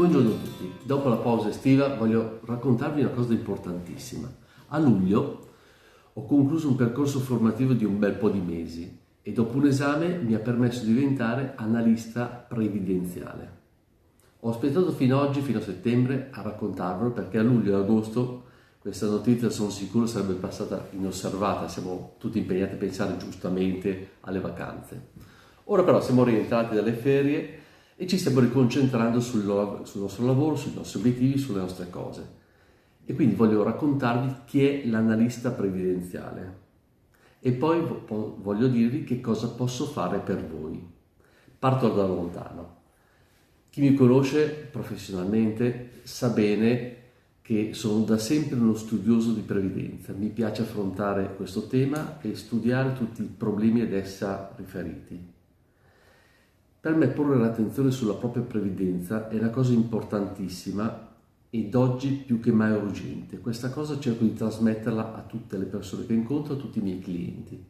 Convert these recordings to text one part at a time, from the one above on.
Buongiorno a tutti, dopo la pausa estiva voglio raccontarvi una cosa importantissima. A luglio ho concluso un percorso formativo di un bel po' di mesi e dopo un esame mi ha permesso di diventare analista previdenziale. Ho aspettato fino a settembre, a raccontarvelo perché a luglio e agosto questa notizia sono sicuro sarebbe passata inosservata, siamo tutti impegnati a pensare giustamente alle vacanze. Ora però siamo rientrati dalle ferie e ci stiamo riconcentrando sul nostro lavoro, sui nostri obiettivi, sulle nostre cose. E quindi voglio raccontarvi chi è l'analista previdenziale. E poi voglio dirvi che cosa posso fare per voi. Parto da lontano. Chi mi conosce professionalmente sa bene che sono da sempre uno studioso di previdenza. Mi piace affrontare questo tema e studiare tutti i problemi ad essa riferiti. Per me porre l'attenzione sulla propria previdenza è una cosa importantissima ed oggi più che mai urgente. Questa cosa cerco di trasmetterla a tutte le persone che incontro, a tutti i miei clienti.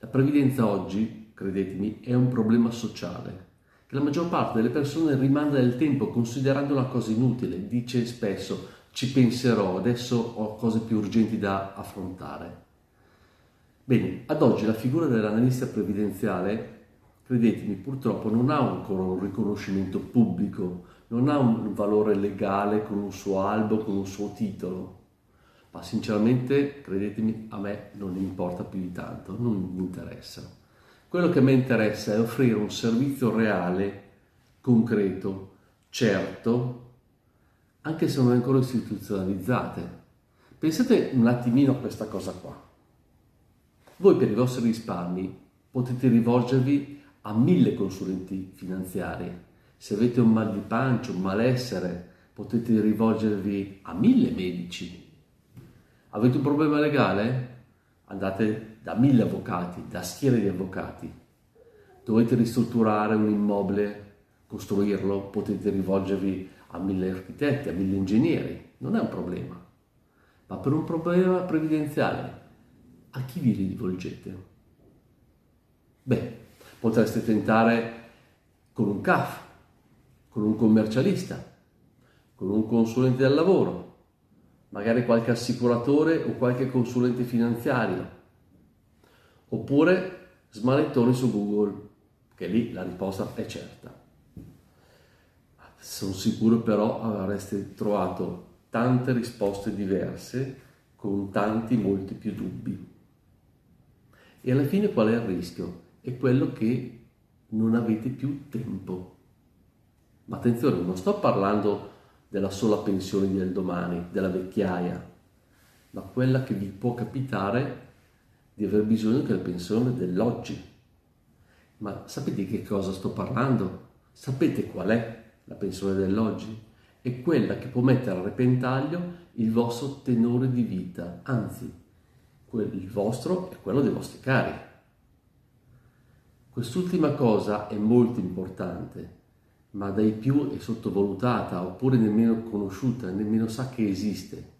La previdenza oggi, credetemi, è un problema sociale che la maggior parte delle persone rimanda nel tempo considerando una cosa inutile. Dice spesso ci penserò, adesso ho cose più urgenti da affrontare. Bene, ad oggi la figura dell'analista previdenziale, credetemi, purtroppo non ha ancora un riconoscimento pubblico, non ha un valore legale con un suo albo, con un suo titolo, ma sinceramente, credetemi, a me non importa più di tanto, non mi interessa. Quello che a me interessa è offrire un servizio reale, concreto, certo, anche se non è ancora istituzionalizzate. Pensate un attimino a questa cosa qua. Voi per i vostri risparmi potete rivolgervi a 1000 consulenti finanziari. Se avete un mal di pancia, un malessere, potete rivolgervi a 1000 medici. Avete un problema legale? Andate da 1000 avvocati, da schiere di avvocati. Dovete ristrutturare un immobile, costruirlo, potete rivolgervi a 1000 architetti, a 1000 ingegneri. Non è un problema. Ma per un problema previdenziale, a chi vi rivolgete? Beh, potreste tentare con un CAF, con un commercialista, con un consulente del lavoro, magari qualche assicuratore o qualche consulente finanziario, oppure smanettoni su Google, che lì la risposta è certa. Sono sicuro però avreste trovato tante risposte diverse con tanti, molti più dubbi. E alla fine qual è il rischio? È quello che non avete più tempo. Ma attenzione, non sto parlando della sola pensione del domani, della vecchiaia, ma quella che vi può capitare di aver bisogno della pensione dell'oggi. Ma sapete di che cosa sto parlando? Sapete qual è la pensione dell'oggi? È quella che può mettere a repentaglio il vostro tenore di vita, anzi, il vostro e quello dei vostri cari. Quest'ultima cosa è molto importante, ma dai più è sottovalutata oppure nemmeno conosciuta, nemmeno sa che esiste.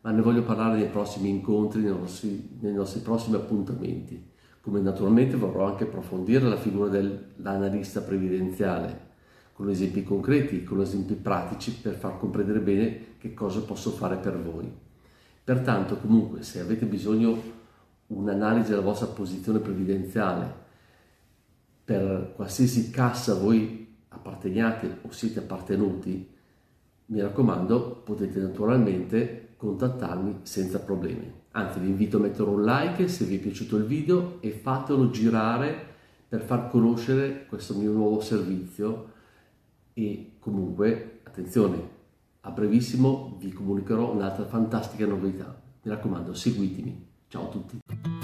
Ma ne voglio parlare nei prossimi incontri, nei nostri prossimi appuntamenti, come naturalmente vorrò anche approfondire la figura dell'analista previdenziale, con esempi concreti, con esempi pratici per far comprendere bene che cosa posso fare per voi. Pertanto comunque se avete bisogno un'analisi della vostra posizione previdenziale, per qualsiasi cassa voi apparteniate o siete appartenuti, mi raccomando, potete naturalmente contattarmi senza problemi. Anzi, vi invito a mettere un like se vi è piaciuto il video e fatelo girare per far conoscere questo mio nuovo servizio. E comunque, attenzione, a brevissimo vi comunicherò un'altra fantastica novità. Mi raccomando, seguitemi. Ciao a tutti.